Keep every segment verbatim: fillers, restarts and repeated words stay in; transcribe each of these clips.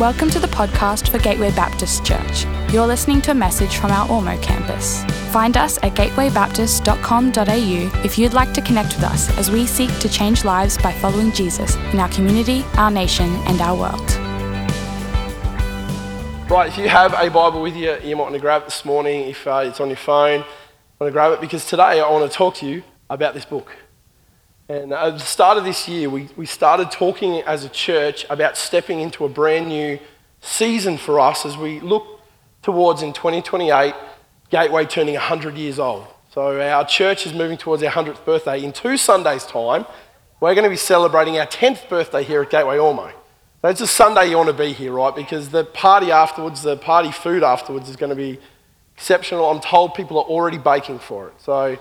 Welcome to the podcast for Gateway Baptist Church. You're listening to a message from our Ormo campus. Find us at gateway baptist dot com dot a u if you'd like to connect with us as we seek to change lives by following Jesus in our community, our nation, and our world. Right, if you have a Bible with you, you might want to grab it this morning. If uh, it's on your phone, I want to grab it because today I want to talk to you about this book. And at the start of this year, we, we started talking as a church about stepping into a brand new season for us as we look towards, in twenty twenty-eight, Gateway turning one hundred years old. So our church is moving towards our hundredth birthday. In two Sundays' time, we're going to be celebrating our tenth birthday here at Gateway Ormo. So it's a Sunday you want to be here, right? Because the party afterwards, the party food afterwards is going to be exceptional. I'm told people are already baking for it. So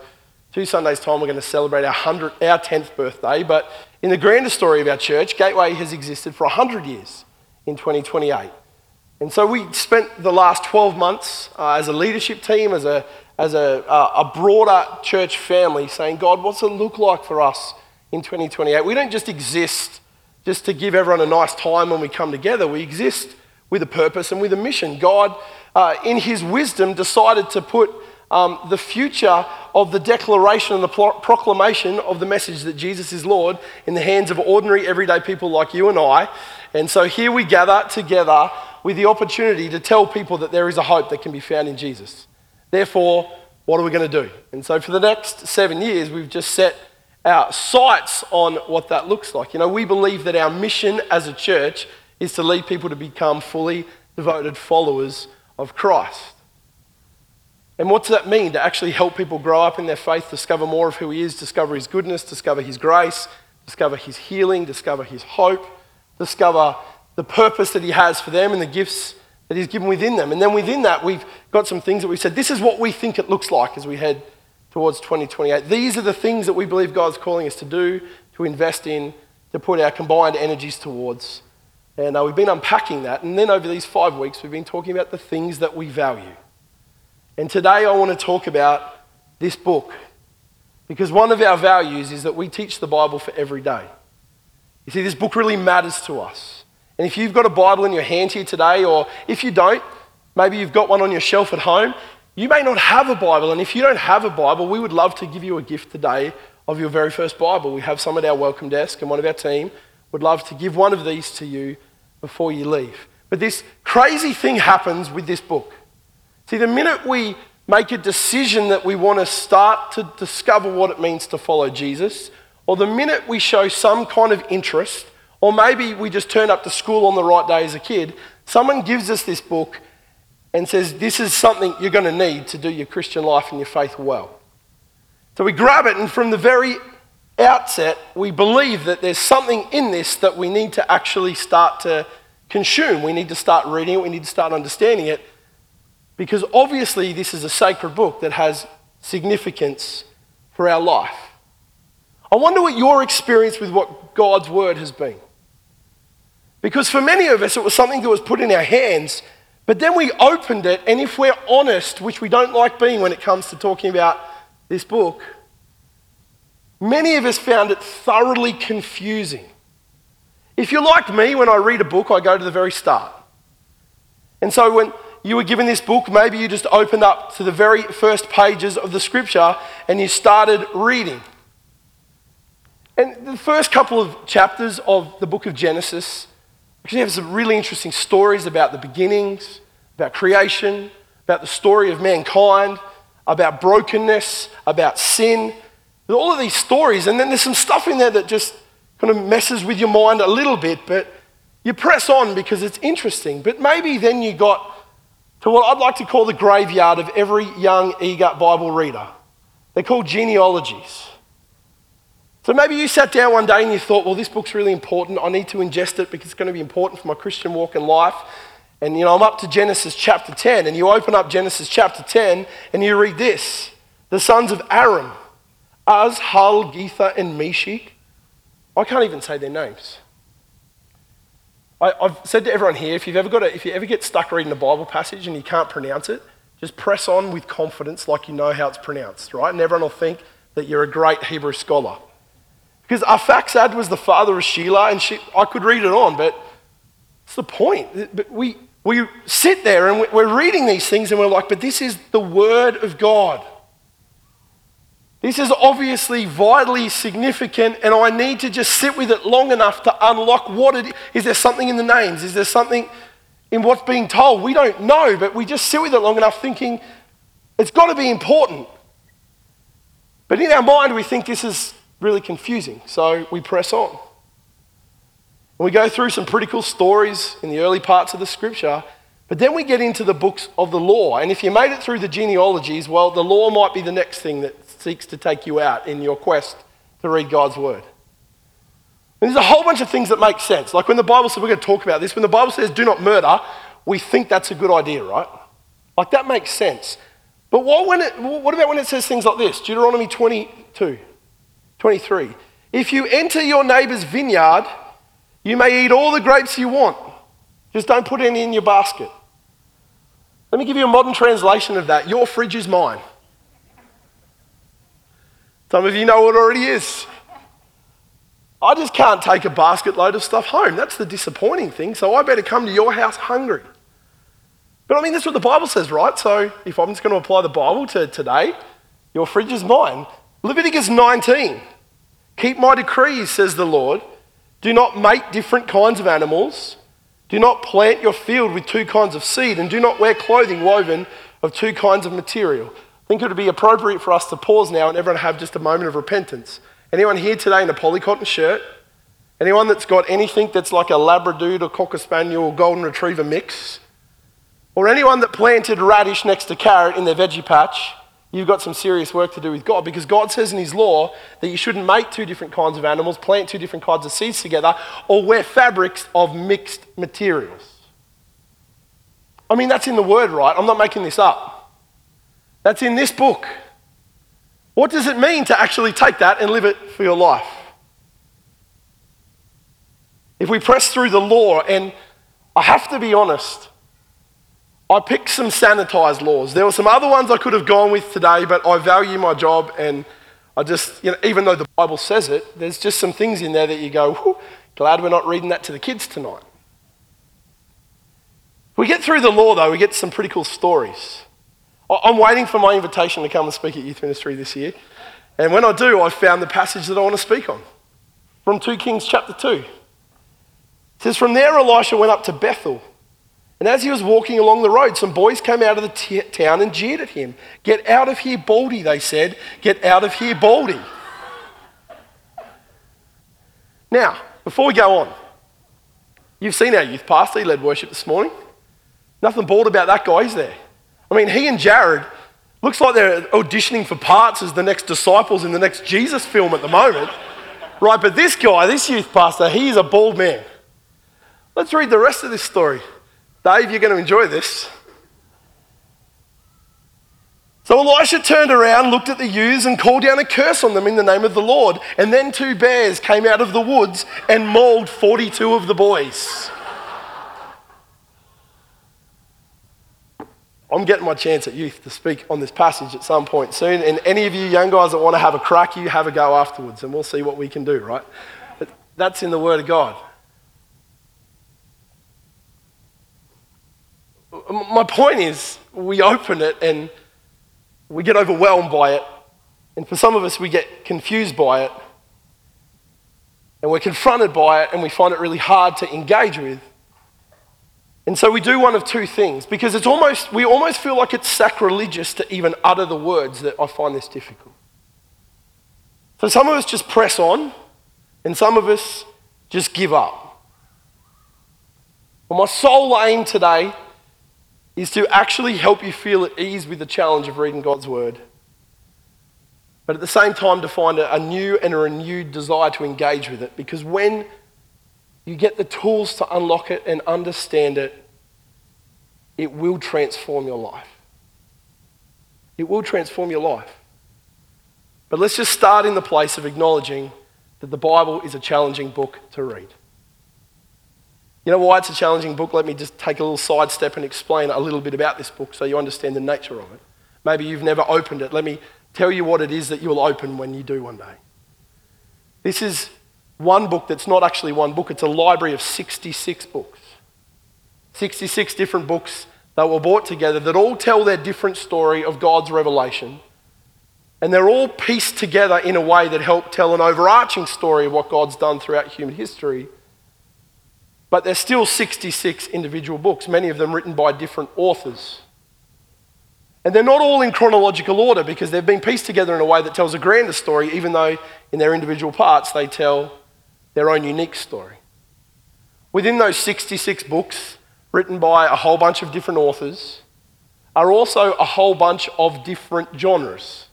two Sundays' time, we're going to celebrate our hundredth, our tenth birthday. But in the grander story of our church, Gateway has existed for one hundred years in twenty twenty-eight. And so we spent the last twelve months uh, as a leadership team, as a as a, uh, a broader church family saying, God, what's it look like for us in twenty twenty-eight? We don't just exist just to give everyone a nice time when we come together. We exist with a purpose and with a mission. God, uh, in his wisdom, decided to put um, the future of the declaration and the pro- proclamation of the message that Jesus is Lord in the hands of ordinary, everyday people like you and I. And so here we gather together with the opportunity to tell people that there is a hope that can be found in Jesus. Therefore, what are we going to do? And so for the next seven years, we've just set our sights on what that looks like. You know, we believe that our mission as a church is to lead people to become fully devoted followers of Christ. And what does that mean? To actually help people grow up in their faith, discover more of who he is, discover his goodness, discover his grace, discover his healing, discover his hope, discover the purpose that he has for them and the gifts that he's given within them. And then within that, we've got some things that we've said, this is what we think it looks like as we head towards twenty twenty-eight. These are the things that we believe God's calling us to do, to invest in, to put our combined energies towards. And uh, we've been unpacking that. And then over these five weeks, we've been talking about the things that we value. And today I want to talk about this book, because one of our values is that we teach the Bible for every day. You see, this book really matters to us. And if you've got a Bible in your hand here today, or if you don't, maybe you've got one on your shelf at home, you may not have a Bible, and if you don't have a Bible, we would love to give you a gift today of your very first Bible. We have some at our welcome desk, and one of our team would love to give one of these to you before you leave. But this crazy thing happens with this book. See, the minute we make a decision that we want to start to discover what it means to follow Jesus, or the minute we show some kind of interest, or maybe we just turn up to school on the right day as a kid, someone gives us this book and says, this is something you're going to need to do your Christian life and your faith well. So we grab it, and from the very outset, we believe that there's something in this that we need to actually start to consume. We need to start reading it. We need to start understanding it, because obviously this is a sacred book that has significance for our life. I wonder what your experience with what God's word has been. Because for many of us, it was something that was put in our hands. But then we opened it, and if we're honest, which we don't like being when it comes to talking about this book, many of us found it thoroughly confusing. If you're like me, when I read a book, I go to the very start. And so when you were given this book, maybe you just opened up to the very first pages of the scripture and you started reading. And the first couple of chapters of the book of Genesis actually have some really interesting stories about the beginnings, about creation, about the story of mankind, about brokenness, about sin, all of these stories. And then there's some stuff in there that just kind of messes with your mind a little bit, but you press on because it's interesting. But maybe then you got to what I'd like to call the graveyard of every young, eager Bible reader. They're called genealogies. So maybe you sat down one day and you thought, well, this book's really important. I need to ingest it because it's going to be important for my Christian walk in life. And, you know, I'm up to Genesis chapter ten. And you open up Genesis chapter ten and you read this. The sons of Aram, Az, Hul, Getha, and Meshach. I can't even say their names. I, I've said to everyone here, if you've ever got a, if you ever get stuck reading a Bible passage and you can't pronounce it, just press on with confidence like you know how it's pronounced, right? And everyone will think that you're a great Hebrew scholar. Because Arphaxad was the father of Shelah, and she, I could read it on, but That's the point. But we we sit there and we're reading these things and we're like, but this is the Word of God. This is obviously vitally significant, and I need to just sit with it long enough to unlock what it is. Is there something in the names? Is there something in what's being told? We don't know, but we just sit with it long enough thinking it's got to be important. But in our mind, we think this is really confusing, so we press on. And we go through some pretty cool stories in the early parts of the scripture, but then we get into the books of the law. And if you made it through the genealogies, well, the law might be the next thing that seeks to take you out in your quest to read God's word. And there's a whole bunch of things that make sense. Like when the Bible says, we're going to talk about this, when the Bible says do not murder, we think that's a good idea, right? Like that makes sense. But what, when it, what about when it says things like this? Deuteronomy twenty-two, twenty-three. If you enter your neighbour's vineyard, you may eat all the grapes you want. Just don't put any in your basket. Let me give you a modern translation of that. Your fridge is mine. Some of you know what it already is. I just can't take a basket load of stuff home. That's the disappointing thing. So I better come to your house hungry. But I mean, that's what the Bible says, right? So if I'm just going to apply the Bible to today, your fridge is mine. Leviticus nineteen. Keep my decrees, says the Lord. Do not mate different kinds of animals. Do not plant your field with two kinds of seed, and do not wear clothing woven of two kinds of material. I think it would be appropriate for us to pause now and everyone have just a moment of repentance. Anyone here today in a polycotton shirt? Anyone that's got anything that's like a Labradoodle, Cocker Spaniel, or Golden Retriever mix? Or anyone that planted radish next to carrot in their veggie patch, you've got some serious work to do with God, because God says in his law that you shouldn't make two different kinds of animals, plant two different kinds of seeds together, or wear fabrics of mixed materials. I mean, that's in the word, right? I'm not making this up. That's in this book. What does it mean to actually take that and live it for your life? If we press through the law, and I have to be honest, I picked some sanitized laws. There were some other ones I could have gone with today, but I value my job, and I just, you know, even though the Bible says it, there's just some things in there that you go, whew, glad we're not reading that to the kids tonight. We get through the law though, we get some pretty cool stories. I'm waiting for my invitation to come and speak at Youth Ministry this year. And when I do, I found the passage that I want to speak on from two Kings chapter two. It says, from there Elisha went up to Bethel. And as he was walking along the road, some boys came out of the t- town and jeered at him. Get out of here, Baldy, they said. Get out of here, Baldy. Now, before we go on, you've seen our youth pastor. He led worship this morning. Nothing bald about that guy, is there? I mean, he and Jared, looks like they're auditioning for parts as the next disciples in the next Jesus film at the moment. Right, but this guy, this youth pastor, he is a bald man. Let's read the rest of this story. Dave, you're going to enjoy this. So Elisha turned around, looked at the youths, and called down a curse on them in the name of the Lord. And then two bears came out of the woods and mauled forty-two of the boys. I'm getting my chance at youth to speak on this passage at some point soon. And any of you young guys that want to have a crack, you have a go afterwards, and we'll see what we can do, right? But that's in the Word of God. My point is, we open it and we get overwhelmed by it. And for some of us, we get confused by it. And we're confronted by it, and we find it really hard to engage with. And so we do one of two things, because it's almost we almost feel like it's sacrilegious to even utter the words that I find this difficult. So some of us just press on, and some of us just give up. Well, my sole aim today is to actually help you feel at ease with the challenge of reading God's word, but at the same time to find a new and a renewed desire to engage with it, because when you get the tools to unlock it and understand it, it will transform your life. It will transform your life. But let's just start in the place of acknowledging that the Bible is a challenging book to read. You know why it's a challenging book? Let me just take a little side step and explain a little bit about this book so you understand the nature of it. Maybe you've never opened it. Let me tell you what it is that you'll open when you do one day. This is one book that's not actually one book. It's a library of sixty-six books. sixty-six different books that were brought together that all tell their different story of God's revelation. And they're all pieced together in a way that help tell an overarching story of what God's done throughout human history. But there's still sixty-six individual books, many of them written by different authors. And they're not all in chronological order because they've been pieced together in a way that tells a grander story, even though in their individual parts they tell their own unique story. Within those sixty-six books, written by a whole bunch of different authors, are also a whole bunch of different genres.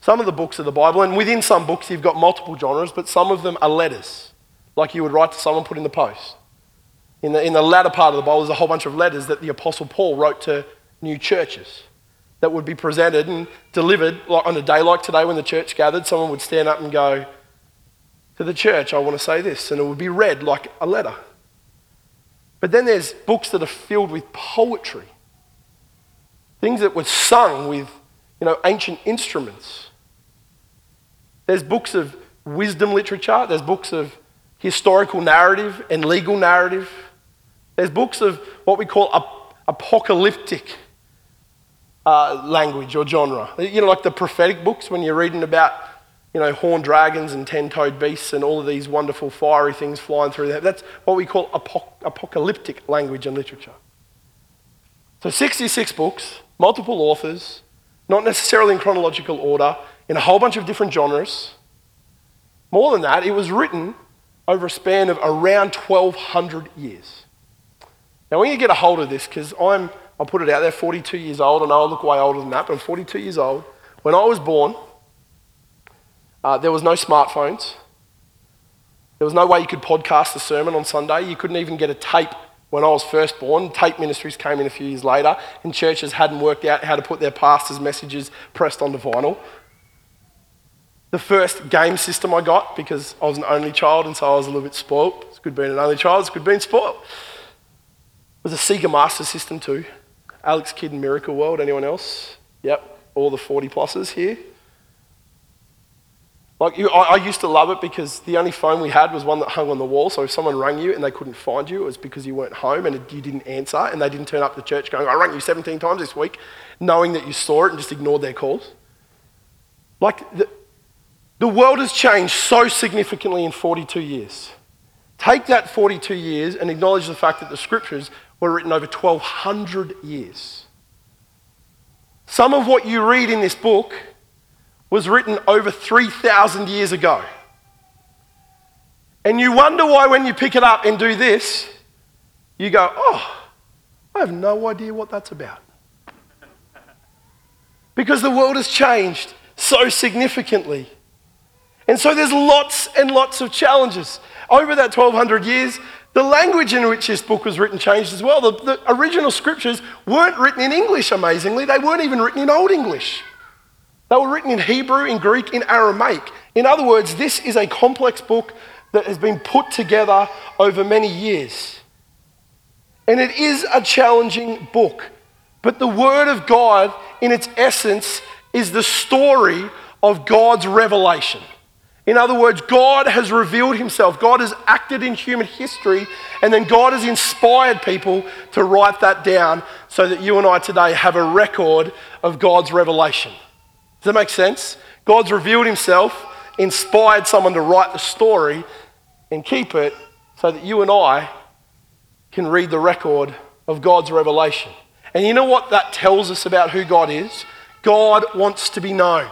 Some of the books of the Bible, and within some books you've got multiple genres, but some of them are letters, like you would write to someone, put in the post. In the, in the latter part of the Bible, there's a whole bunch of letters that the Apostle Paul wrote to new churches that would be presented and delivered on a day like today when the church gathered. Someone would stand up and go, "To the church, I want to say this," and it would be read like a letter. But then there's books that are filled with poetry, things that were sung with, you know, ancient instruments. There's books of wisdom literature. There's books of historical narrative and legal narrative. There's books of what we call ap- apocalyptic uh, language or genre. You know, like the prophetic books when you're reading about, you know, horned dragons and ten-toed beasts and all of these wonderful fiery things flying through that. That's what we call apoc- apocalyptic language and literature. So sixty-six books, multiple authors, not necessarily in chronological order, in a whole bunch of different genres. More than that, it was written over a span of around twelve hundred years. Now, when you get a hold of this, because I'm, I'll put it out there, forty-two years old, I know I look way older than that, but I'm forty-two years old. When I was born, uh, there was no smartphones. There was no way you could podcast a sermon on Sunday. You couldn't even get a tape when I was first born. Tape ministries came in a few years later, and churches hadn't worked out how to put their pastors' messages pressed onto vinyl. The first game system I got, because I was an only child and so I was a little bit spoilt. It's good being an only child, it's good being spoilt. It was a Sega Master System too. Alex Kidd in Miracle World, anyone else? Yep, all the forty pluses here. Like, you, I, I used to love it because the only phone we had was one that hung on the wall, so if someone rang you and they couldn't find you, it was because you weren't home and it, you didn't answer, and they didn't turn up to church going, "I rang you seventeen times this week," knowing that you saw it and just ignored their calls. Like, the, the world has changed so significantly in forty-two years. Take that forty-two years and acknowledge the fact that the scriptures were written over twelve hundred years. Some of what you read in this book was written over three thousand years ago. And you wonder why when you pick it up and do this, you go, "Oh, I have no idea what that's about." Because the world has changed so significantly. And so there's lots and lots of challenges. Over that twelve hundred years, the language in which this book was written changed as well. The, the original scriptures weren't written in English, amazingly. They weren't even written in Old English. They were written in Hebrew, in Greek, in Aramaic. In other words, this is a complex book that has been put together over many years. And it is a challenging book. But the Word of God, in its essence, is the story of God's revelation. In other words, God has revealed himself. God has acted in human history, and then God has inspired people to write that down so that you and I today have a record of God's revelation. Does that make sense? God's revealed himself, inspired someone to write the story and keep it so that you and I can read the record of God's revelation. And you know what that tells us about who God is? God wants to be known.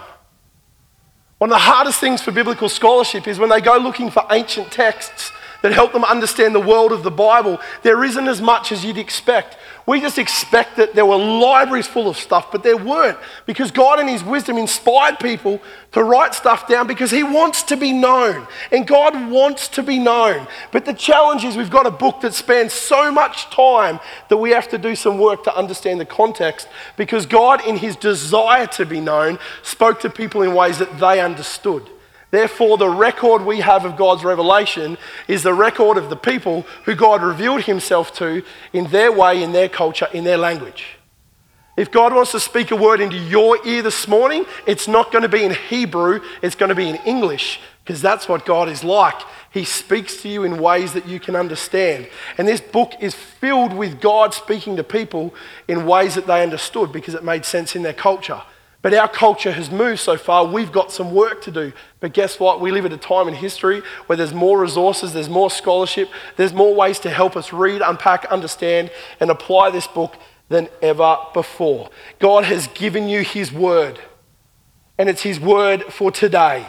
One of the hardest things for biblical scholarship is when they go looking for ancient texts that help them understand the world of the Bible, there isn't as much as you'd expect. We just expect that there were libraries full of stuff, but there weren't, because God in his wisdom inspired people to write stuff down because he wants to be known, and God wants to be known. But the challenge is we've got a book that spans so much time that we have to do some work to understand the context, because God in his desire to be known spoke to people in ways that they understood. Therefore, the record we have of God's revelation is the record of the people who God revealed himself to in their way, in their culture, in their language. If God wants to speak a word into your ear this morning, it's not going to be in Hebrew, it's going to be in English, because that's what God is like. He speaks to you in ways that you can understand. And this book is filled with God speaking to people in ways that they understood because it made sense in their culture. But our culture has moved so far, we've got some work to do. But guess what? We live at a time in history where there's more resources, there's more scholarship, there's more ways to help us read, unpack, understand, and apply this book than ever before. God has given you his word, and it's his word for today.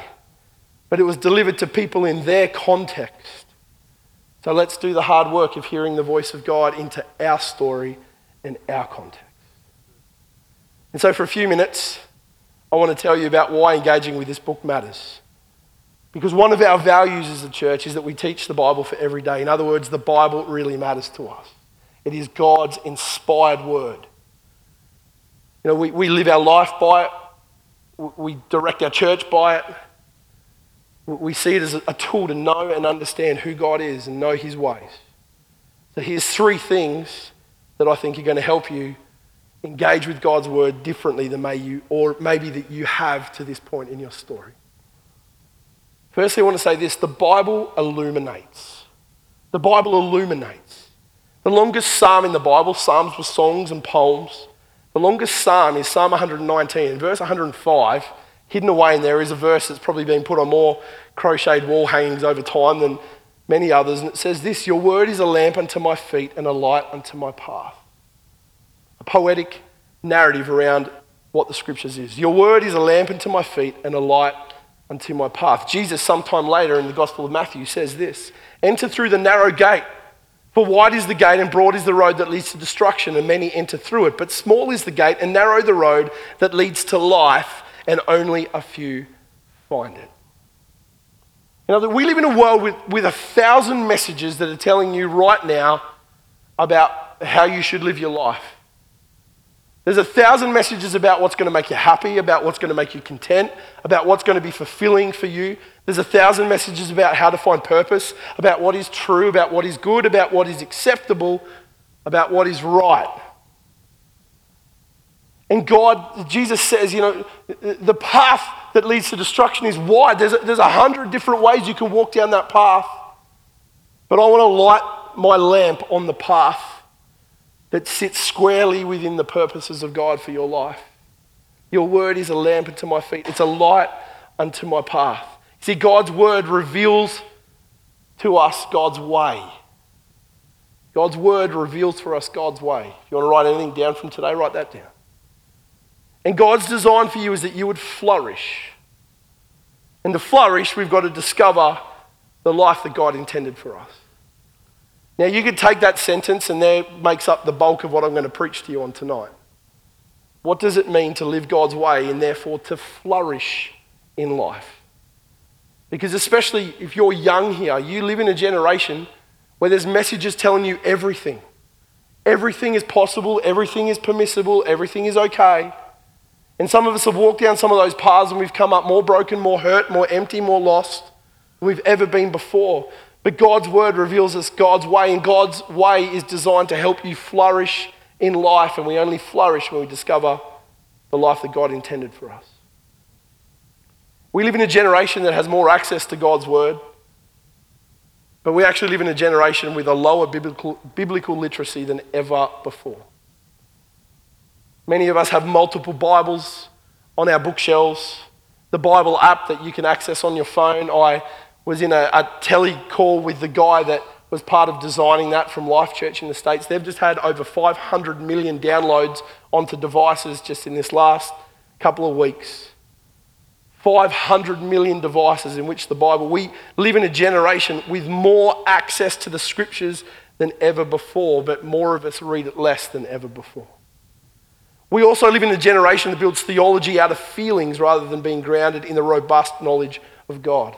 But it was delivered to people in their context. So let's do the hard work of hearing the voice of God into our story and our context. And so for a few minutes, I want to tell you about why engaging with this book matters. Because one of our values as a church is that we teach the Bible for every day. In other words, the Bible really matters to us. It is God's inspired word. You know, we, we live our life by it. We direct our church by it. We see it as a tool to know and understand who God is and know his ways. So here's three things that I think are going to help you engage with God's word differently than may you, or maybe that you have to this point in your story. Firstly, I want to say this: the Bible illuminates. The Bible illuminates. The longest psalm in the Bible, psalms were songs and poems. The longest psalm is Psalm one nineteen. In verse one hundred five, hidden away in there is a verse that's probably been put on more crocheted wall hangings over time than many others. And it says this: your word is a lamp unto my feet and a light unto my path. A poetic narrative around what the scriptures is. Your word is a lamp unto my feet and a light unto my path. Jesus, sometime later in the Gospel of Matthew, says this: enter through the narrow gate, for wide is the gate and broad is the road that leads to destruction, and many enter through it. But small is the gate and narrow the road that leads to life, and only a few find it. You know, we live in a world with, with a thousand messages that are telling you right now about how you should live your life. There's a thousand messages about what's going to make you happy, about what's going to make you content, about what's going to be fulfilling for you. There's a thousand messages about how to find purpose, about what is true, about what is good, about what is acceptable, about what is right. And God, Jesus says, you know, the path that leads to destruction is wide. There's a, there's a hundred different ways you can walk down that path. But I want to light my lamp on the path that sits squarely within the purposes of God for your life. Your word is a lamp unto my feet. It's a light unto my path. See, God's word reveals to us God's way. God's word reveals for us God's way. If you want to write anything down from today, write that down. And God's design for you is that you would flourish. And to flourish, we've got to discover the life that God intended for us. Now, you could take that sentence, and that makes up the bulk of what I'm going to preach to you on tonight. What does it mean to live God's way and therefore to flourish in life? Because especially if you're young here, you live in a generation where there's messages telling you everything. Everything is possible, everything is permissible, everything is okay. And some of us have walked down some of those paths and we've come up more broken, more hurt, more empty, more lost than we've ever been before. But God's word reveals us God's way, and God's way is designed to help you flourish in life, and we only flourish when we discover the life that God intended for us. We live in a generation that has more access to God's word, but we actually live in a generation with a lower biblical, biblical literacy than ever before. Many of us have multiple Bibles on our bookshelves, the Bible app that you can access on your phone. I was in a, a tele call with the guy that was part of designing that from Life Church in the States. They've just had over five hundred million downloads onto devices just in this last couple of weeks. five hundred million devices in which the Bible. We live in a generation with more access to the scriptures than ever before, but more of us read it less than ever before. We also live in a generation that builds theology out of feelings rather than being grounded in the robust knowledge of God.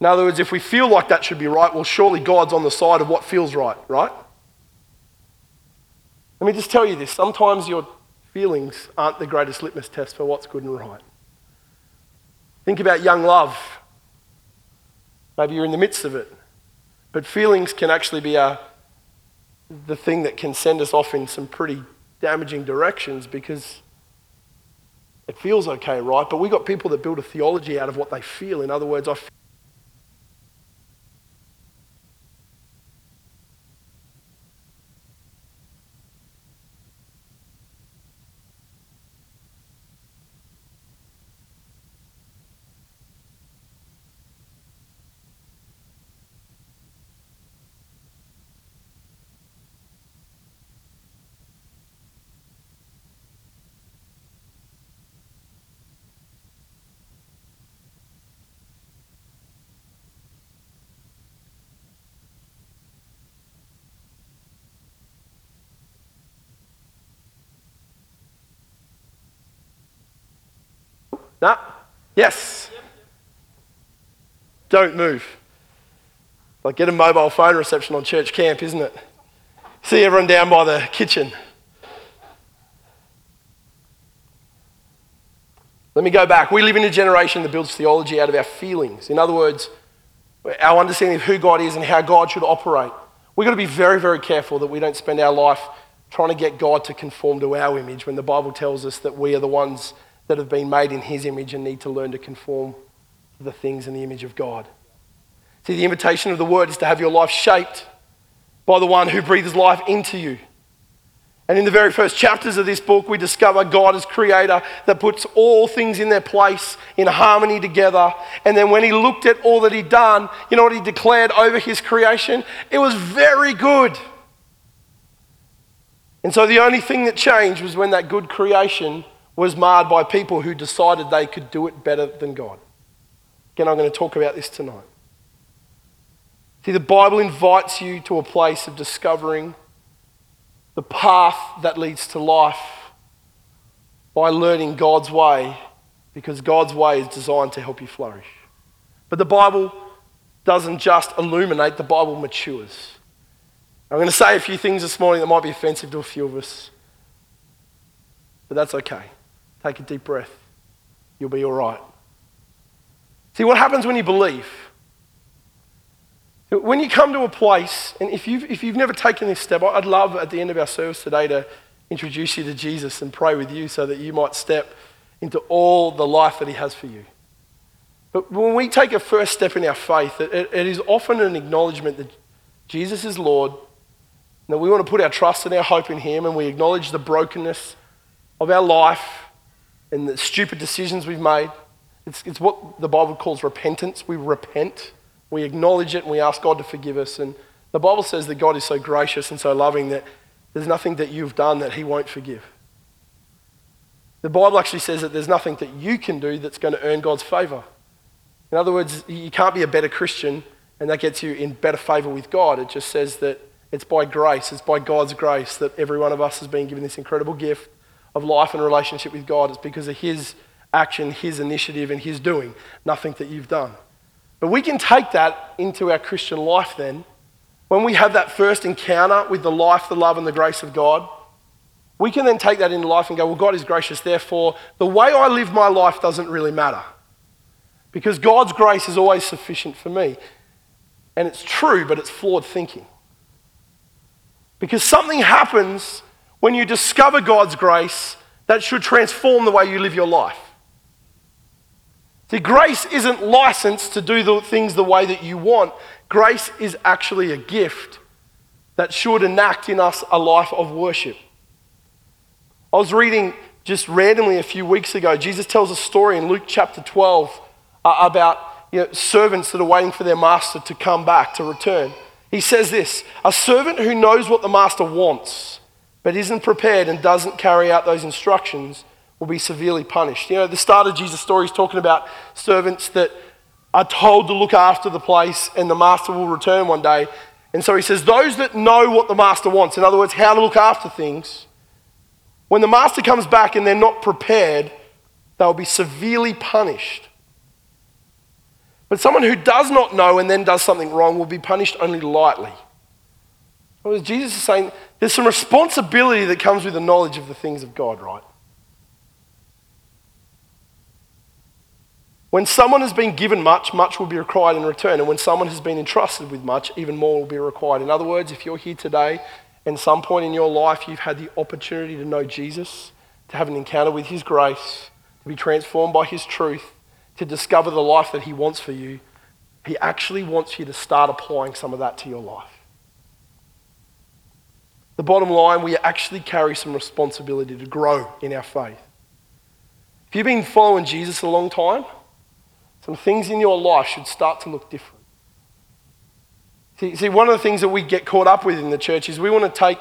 In other words, if we feel like that should be right, well, surely God's on the side of what feels right, right? Let me just tell you this. Sometimes your feelings aren't the greatest litmus test for what's good and right. Think about young love. Maybe you're in the midst of it. But feelings can actually be a, the thing that can send us off in some pretty damaging directions, because It feels okay, right? But we got people that build a theology out of what they feel. In other words, I feel Nah. Yes. Don't move. Like, get a mobile phone reception on church camp, isn't it? See everyone down by the kitchen. Let me go back. We live in a generation that builds theology out of our feelings. In other words, our understanding of who God is and how God should operate. We've got to be very, very careful that we don't spend our life trying to get God to conform to our image when the Bible tells us that we are the ones that have been made in his image and need to learn to conform to the things in the image of God. See, the invitation of the word is to have your life shaped by the one who breathes life into you. And in the very first chapters of this book, we discover God as creator that puts all things in their place, in harmony together. And then when he looked at all that he'd done, you know what he declared over his creation? It was very good. And so the only thing that changed was when that good creation was marred by people who decided they could do it better than God. Again, I'm going to talk about this tonight. See, the Bible invites you to a place of discovering the path that leads to life by learning God's way, because God's way is designed to help you flourish. But the Bible doesn't just illuminate, the Bible matures. I'm going to say a few things this morning that might be offensive to a few of us, but that's okay. Take a deep breath. You'll be all right. See, what happens when you believe? When you come to a place, and if you've, if you've never taken this step, I'd love at the end of our service today to introduce you to Jesus and pray with you so that you might step into all the life that he has for you. But when we take a first step in our faith, it, it is often an acknowledgement that Jesus is Lord, and that we want to put our trust and our hope in him, and we acknowledge the brokenness of our life and the stupid decisions we've made. It's, it's what the Bible calls repentance. We repent, we acknowledge it, and we ask God to forgive us. And the Bible says that God is so gracious and so loving that there's nothing that you've done that he won't forgive. The Bible actually says that there's nothing that you can do that's going to earn God's favor. In other words, you can't be a better Christian and that gets you in better favor with God. It just says that it's by grace, it's by God's grace that every one of us has been given this incredible gift of life and relationship with God. It's because of his action, his initiative, and his doing, nothing that you've done. But we can take that into our Christian life then. When we have that first encounter with the life, the love, and the grace of God, we can then take that into life and go, well, God is gracious, therefore the way I live my life doesn't really matter, because God's grace is always sufficient for me. And it's true, but it's flawed thinking. Because something happens when you discover God's grace that should transform the way you live your life. See, grace isn't license to do the things the way that you want. Grace is actually a gift that should enact in us a life of worship. I was reading just randomly a few weeks ago, Jesus tells a story in Luke chapter twelve uh, about you know, servants that are waiting for their master to come back, to return. He says this, a servant who knows what the master wants but isn't prepared and doesn't carry out those instructions will be severely punished. You know, at the start of Jesus' story, he's talking about servants that are told to look after the place and the master will return one day. And so he says, those that know what the master wants, in other words, how to look after things, when the master comes back and they're not prepared, they'll be severely punished. But someone who does not know and then does something wrong will be punished only lightly. Jesus is saying there's some responsibility that comes with the knowledge of the things of God, right? When someone has been given much, much will be required in return. And when someone has been entrusted with much, even more will be required. In other words, if you're here today and some point in your life you've had the opportunity to know Jesus, to have an encounter with his grace, and be transformed by his truth to discover the life that he wants for you, he actually wants you to start applying some of that to your life. The bottom line, we actually carry some responsibility to grow in our faith. If you've been following Jesus a long time, some things in your life should start to look different. See, see, one of the things that we get caught up with in the church is we want to take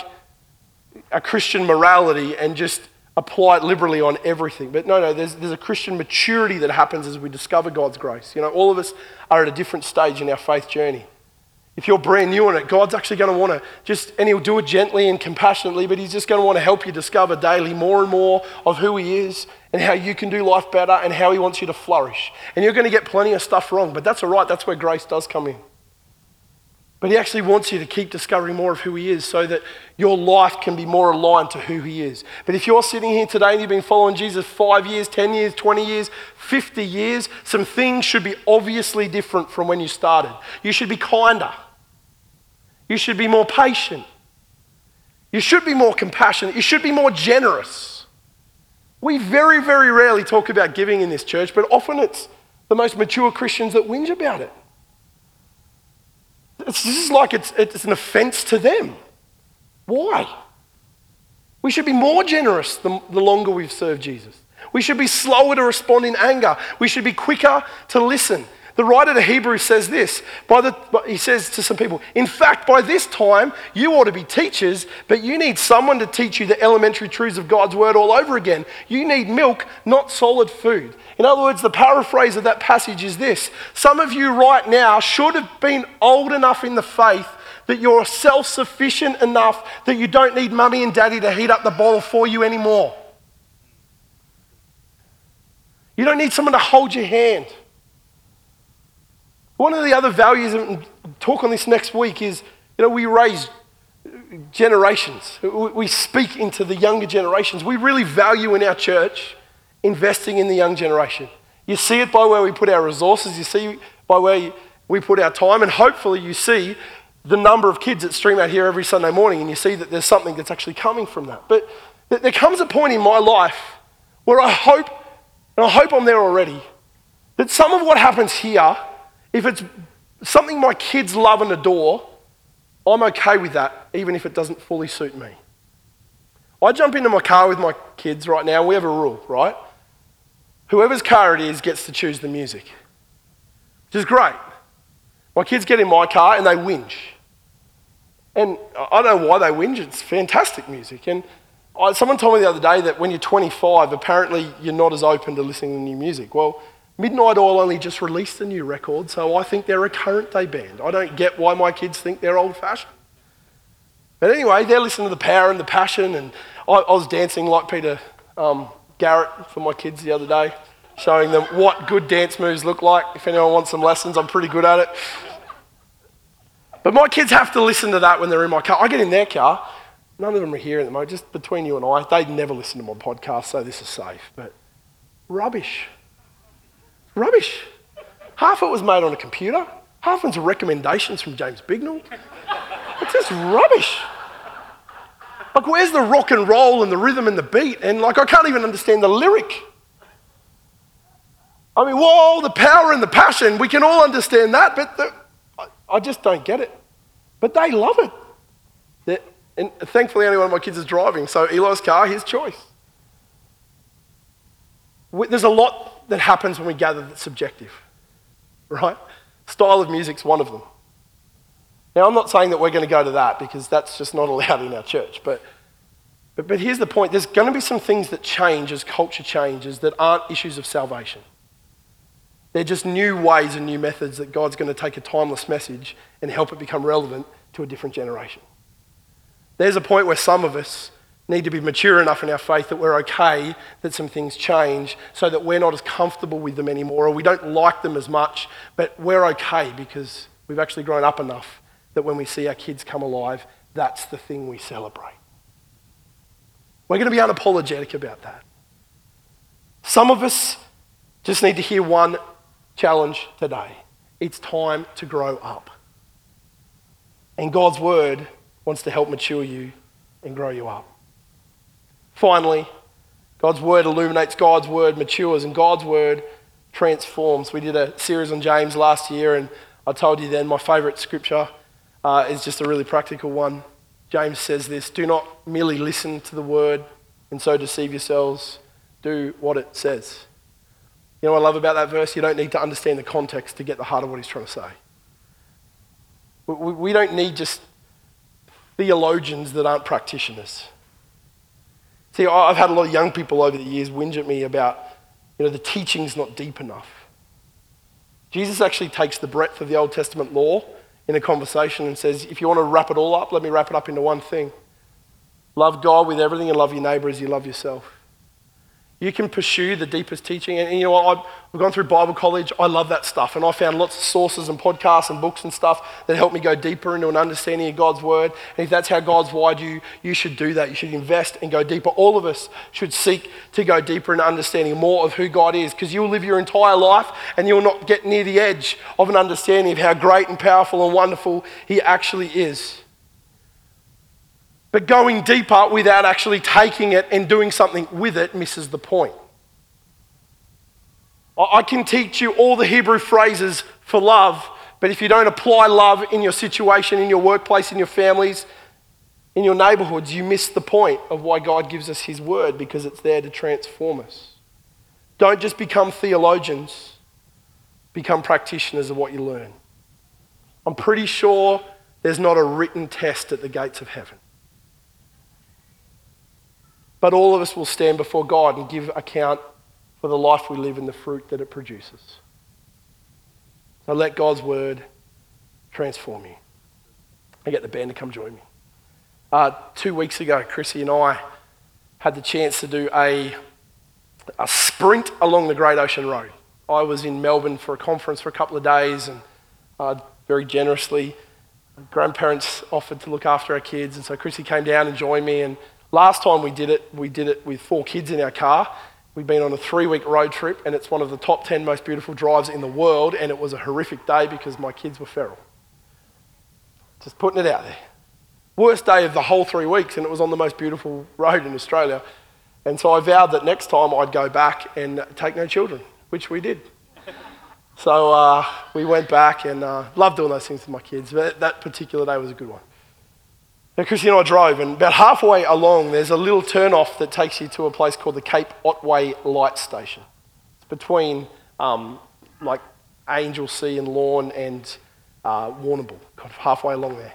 a Christian morality and just apply it liberally on everything. But no, no, there's, there's a Christian maturity that happens as we discover God's grace. You know, all of us are at a different stage in our faith journey. If you're brand new in it, God's actually going to want to just, and he'll do it gently and compassionately, but he's just going to want to help you discover daily more and more of who he is and how you can do life better and how he wants you to flourish. And you're going to get plenty of stuff wrong, but that's all right. That's where grace does come in. But he actually wants you to keep discovering more of who he is so that your life can be more aligned to who he is. But if you're sitting here today and you've been following Jesus five years, ten years, twenty years, fifty years, some things should be obviously different from when you started. You should be kinder. You should be more patient. You should be more compassionate. You should be more generous. We very, very rarely talk about giving in this church, but often it's the most mature Christians that whinge about it. It's just like it's, it's an offense to them. Why? We should be more generous the, the longer we've served Jesus. We should be slower to respond in anger. We should be quicker to listen. The writer to Hebrews says this, by the, he says to some people, in fact, by this time, you ought to be teachers, but you need someone to teach you the elementary truths of God's word all over again. You need milk, not solid food. In other words, the paraphrase of that passage is this. Some of you right now should have been old enough in the faith that you're self-sufficient enough that you don't need mummy and daddy to heat up the bowl for you anymore. You don't need someone to hold your hand. One of the other values, and talk on this next week, is, you know, we raise generations. We speak into the younger generations. We really value in our church investing in the young generation. You see it by where we put our resources. You see by where we put our time. And hopefully you see the number of kids that stream out here every Sunday morning and you see that there's something that's actually coming from that. But there comes a point in my life where I hope, and I hope I'm there already, that some of what happens here, if it's something my kids love and adore, I'm okay with that, even if it doesn't fully suit me. I jump into my car with my kids right now. We have a rule, right? Whoever's car it is gets to choose the music, which is great. My kids get in my car and they whinge. And I don't know why they whinge. It's fantastic music. And I, someone told me the other day that when you're twenty-five, apparently you're not as open to listening to new music. Well, Midnight Oil only just released a new record, so I think they're a current day band. I don't get why my kids think they're old-fashioned. But anyway, they're listening to the power and the passion, and I, I was dancing like Peter um, Garrett for my kids the other day, showing them what good dance moves look like. If anyone wants some lessons, I'm pretty good at it. But my kids have to listen to that when they're in my car. I get in their car. None of them are here at the moment, just between you and I. They'd never listen to my podcast, so this is safe. But rubbish. Rubbish. Half of it was made on a computer. Half of it's recommendations from James Bignell. It's just rubbish. Like, where's the rock and roll and the rhythm and the beat? And, like, I can't even understand the lyric. I mean, whoa, the power and the passion. We can all understand that, but the, I, I just don't get it. But they love it. They're, and thankfully, only one of my kids is driving, so Eli's car, his choice. We, there's a lot that happens when we gather that's subjective, right? Style of music's one of them. Now, I'm not saying that we're going to go to that because that's just not allowed in our church, but, but but here's the point. There's going to be some things that change as culture changes that aren't issues of salvation. They're just new ways and new methods that God's going to take a timeless message and help it become relevant to a different generation. There's a point where some of us need to be mature enough in our faith that we're okay that some things change so that we're not as comfortable with them anymore, or we don't like them as much, but we're okay because we've actually grown up enough that when we see our kids come alive, that's the thing we celebrate. We're going to be unapologetic about that. Some of us just need to hear one challenge today. It's time to grow up. And God's word wants to help mature you and grow you up. Finally, God's word illuminates, God's word matures, and God's word transforms. We did a series on James last year, and I told you then my favourite scripture uh, is just a really practical one. James says this: do not merely listen to the word and so deceive yourselves. Do what it says. You know what I love about that verse? You don't need to understand the context to get the heart of what he's trying to say. We don't need just theologians that aren't practitioners. See, I've had a lot of young people over the years whinge at me about, you know, the teaching's not deep enough. Jesus actually takes the breadth of the Old Testament law in a conversation and says, if you want to wrap it all up, let me wrap it up into one thing. Love God with everything and love your neighbour as you love yourself. You can pursue the deepest teaching. And, and you know what, I've, I've gone through Bible college. I love that stuff. And I found lots of sources and podcasts and books and stuff that help me go deeper into an understanding of God's word. And if that's how God's wired you, you should do that. You should invest and go deeper. All of us should seek to go deeper into understanding more of who God is, because you'll live your entire life and you'll not get near the edge of an understanding of how great and powerful and wonderful he actually is. But going deeper without actually taking it and doing something with it misses the point. I can teach you all the Hebrew phrases for love, but if you don't apply love in your situation, in your workplace, in your families, in your neighbourhoods, you miss the point of why God gives us his word, because it's there to transform us. Don't just become theologians, become practitioners of what you learn. I'm pretty sure there's not a written test at the gates of heaven. But all of us will stand before God and give account for the life we live and the fruit that it produces. So let God's word transform you. I get the band to come join me. Uh, two weeks ago, Chrissy and I had the chance to do a, a sprint along the Great Ocean Road. I was in Melbourne for a conference for a couple of days, and uh, very generously, grandparents offered to look after our kids, and so Chrissy came down and joined me. And last time we did it, we did it with four kids in our car. We've been on a three-week road trip, and it's one of the top ten most beautiful drives in the world, and it was a horrific day because my kids were feral. Just putting it out there. Worst day of the whole three weeks, and it was on the most beautiful road in Australia. And so I vowed that next time I'd go back and take no children, which we did. So uh, we went back, and uh, loved doing those things with my kids, but that particular day was a good one. Now, Chrissy and I drove, and about halfway along, there's a little turn-off that takes you to a place called the Cape Otway Light Station. It's between, um, like, Anglesea and Lorne and uh, Warrnambool, kind of halfway along there.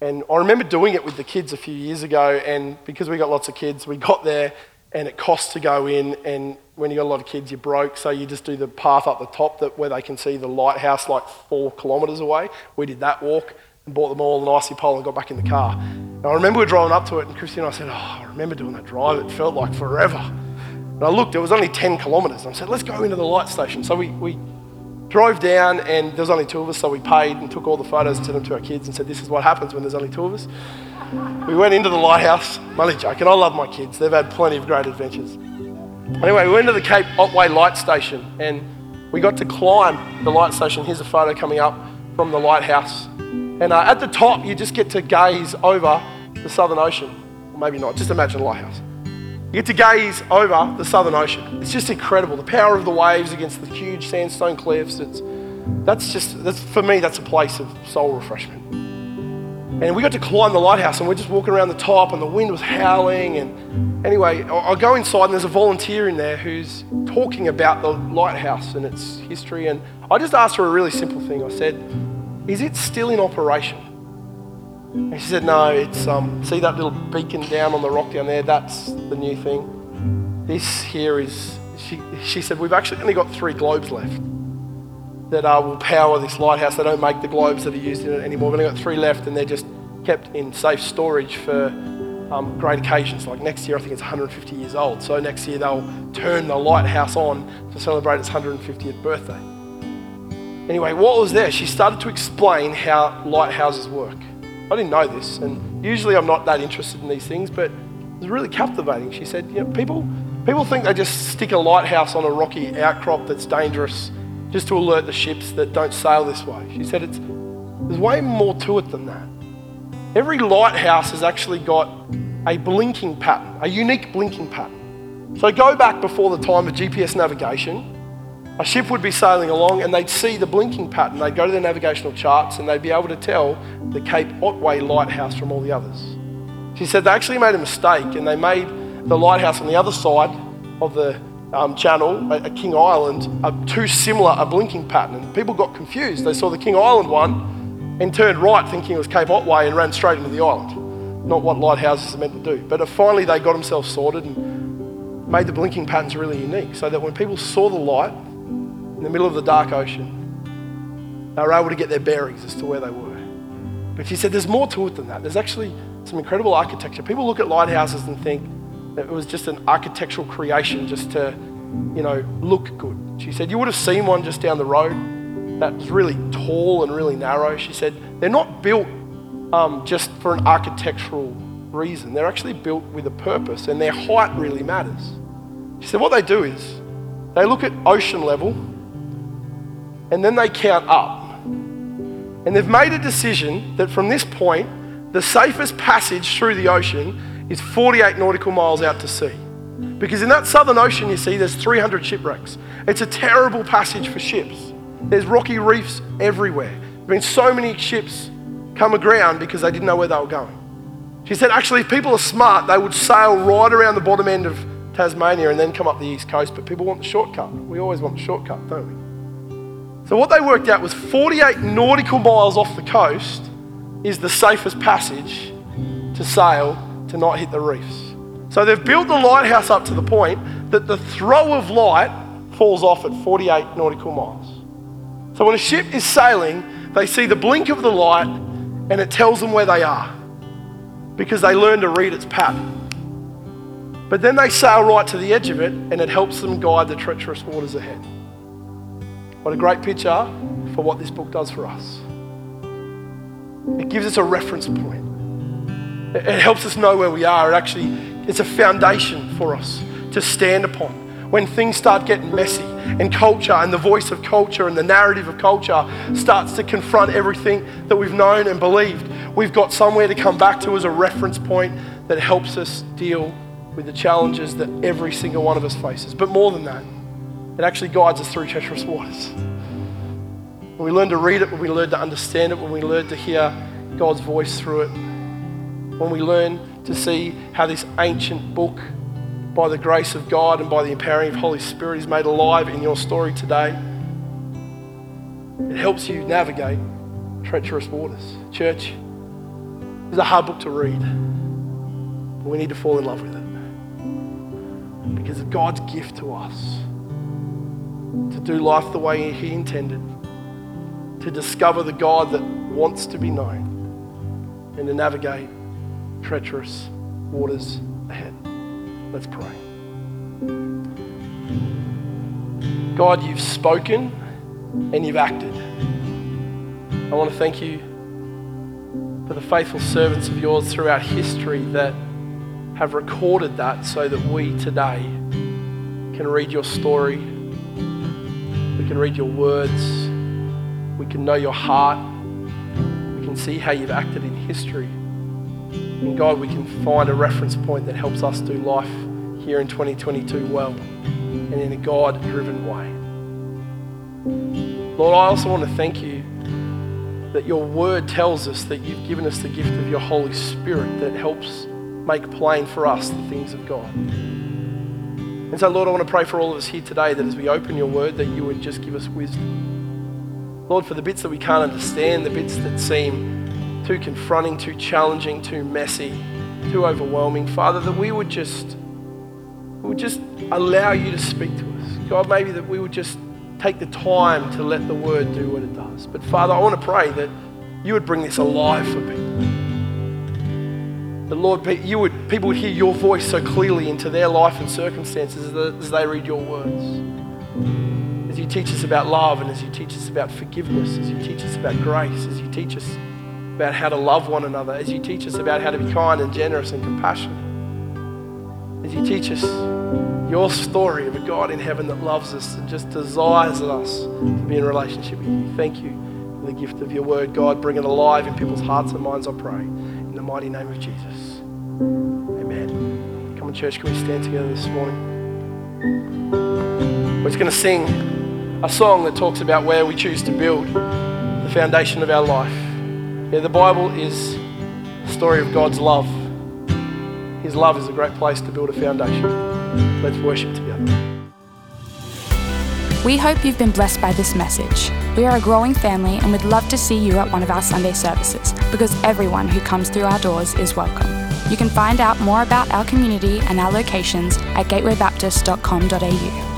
And I remember doing it with the kids a few years ago, and because we got lots of kids, we got there, and it costs to go in, and when you got a lot of kids, you're broke, so you just do the path up the top that where they can see the lighthouse like four kilometres away. We did that walk, and bought them all an icy pole and got back in the car. And I remember we were driving up to it, and Christy and I said, oh, I remember doing that drive. It felt like forever. And I looked, it was only ten kilometres. And I said, let's go into the light station. So we, we drove down, and there was only two of us, so we paid and took all the photos and sent them to our kids and said, this is what happens when there's only two of us. We went into the lighthouse. I'm only joking, I love my kids. They've had plenty of great adventures. Anyway, we went to the Cape Otway Light Station, and we got to climb the light station. Here's a photo coming up from the lighthouse. And uh, at the top, you just get to gaze over the Southern Ocean. Or maybe not, just imagine a lighthouse. You get to gaze over the Southern Ocean. It's just incredible. The power of the waves against the huge sandstone cliffs. It's, that's just, that's, for me, that's a place of soul refreshment. And we got to climb the lighthouse, and we're just walking around the top, and the wind was howling. And anyway, I go inside, and there's a volunteer in there who's talking about the lighthouse and its history. And I just asked her a really simple thing. I said, is it still in operation? And she said, no, it's, um, see that little beacon down on the rock down there? That's the new thing. This here is, she, she said, we've actually only got three globes left that uh, will power this lighthouse. They don't make the globes that are used in it anymore. We've only got three left, and they're just kept in safe storage for um, great occasions. Like next year, I think it's one hundred fifty years old. So next year, they'll turn the lighthouse on to celebrate its one hundred fiftieth birthday. Anyway, what was there? She started to explain how lighthouses work. I didn't know this, and usually I'm not that interested in these things, but it was really captivating. She said, you know, people, people think they just stick a lighthouse on a rocky outcrop that's dangerous just to alert the ships that don't sail this way. She said, it's, there's way more to it than that. Every lighthouse has actually got a blinking pattern, a unique blinking pattern. So go back before the time of G P S navigation. A ship would be sailing along and they'd see the blinking pattern. They'd go to their navigational charts and they'd be able to tell the Cape Otway lighthouse from all the others. She said they actually made a mistake and they made the lighthouse on the other side of the um, channel at King Island a, too similar a blinking pattern. And people got confused. They saw the King Island one and turned right thinking it was Cape Otway and ran straight into the island. Not what lighthouses are meant to do. But finally they got themselves sorted and made the blinking patterns really unique so that when people saw the light in the middle of the dark ocean, they were able to get their bearings as to where they were. But she said there's more to it than that. There's actually some incredible architecture. People look at lighthouses and think that it was just an architectural creation just to, you know, look good. She said you would have seen one just down the road that was really tall and really narrow. She said they're not built um, just for an architectural reason. They're actually built with a purpose and their height really matters. She said what they do is they look at ocean level and then they count up. And they've made a decision that from this point, the safest passage through the ocean is forty-eight nautical miles out to sea. Because in that Southern Ocean, you see, there's three hundred shipwrecks. It's a terrible passage for ships. There's rocky reefs everywhere. I mean, so many ships come aground because they didn't know where they were going. She said, actually, if people are smart, they would sail right around the bottom end of Tasmania and then come up the east coast, but people want the shortcut. We always want the shortcut, don't we? So what they worked out was forty-eight nautical miles off the coast is the safest passage to sail to not hit the reefs. So they've built the lighthouse up to the point that the throw of light falls off at forty-eight nautical miles. So when a ship is sailing, they see the blink of the light and it tells them where they are because they learn to read its pattern. But then they sail right to the edge of it and it helps them guide the treacherous waters ahead. What a great picture for what this book does for us. It gives us a reference point. It helps us know where we are. It actually, it's a foundation for us to stand upon. When things start getting messy and culture and the voice of culture and the narrative of culture starts to confront everything that we've known and believed, we've got somewhere to come back to as a reference point that helps us deal with the challenges that every single one of us faces. But more than that, it actually guides us through treacherous waters. When we learn to read it, when we learn to understand it, when we learn to hear God's voice through it, when we learn to see how this ancient book, by the grace of God and by the empowering of Holy Spirit, is made alive in your story today, it helps you navigate treacherous waters. Church, it's a hard book to read, but we need to fall in love with it because of God's gift to us. To do life the way He intended, to discover the God that wants to be known, and to navigate treacherous waters ahead. Let's pray. God, you've spoken and you've acted. I want to thank you for the faithful servants of yours throughout history that have recorded that so that we today can read your story. We can read your words, we can know your heart, we can see how you've acted in history. And God, we can find a reference point that helps us do life here in twenty twenty-two well and in a God-driven way. Lord, I also want to thank you that your word tells us that you've given us the gift of your Holy Spirit that helps make plain for us the things of God. And so, Lord, I want to pray for all of us here today that as we open your word, that you would just give us wisdom. Lord, for the bits that we can't understand, the bits that seem too confronting, too challenging, too messy, too overwhelming, Father, that we would just, we would just allow you to speak to us. God, maybe that we would just take the time to let the word do what it does. But Father, I want to pray that you would bring this alive for people. But Lord, you would, people would hear your voice so clearly into their life and circumstances as they read your words. As you teach us about love and as you teach us about forgiveness, as you teach us about grace, as you teach us about how to love one another, as you teach us about how to be kind and generous and compassionate, as you teach us your story of a God in heaven that loves us and just desires us to be in relationship with you. Thank you for the gift of your word, God. Bring it alive in people's hearts and minds, I pray. In the mighty name of Jesus. Amen. Come on, church, can we stand together this morning? We're just going to sing a song that talks about where we choose to build the foundation of our life. Yeah, the Bible is a story of God's love. His love is a great place to build a foundation. Let's worship together. We hope you've been blessed by this message. We are a growing family and would love to see you at one of our Sunday services, because everyone who comes through our doors is welcome. You can find out more about our community and our locations at gateway baptist dot com dot a u.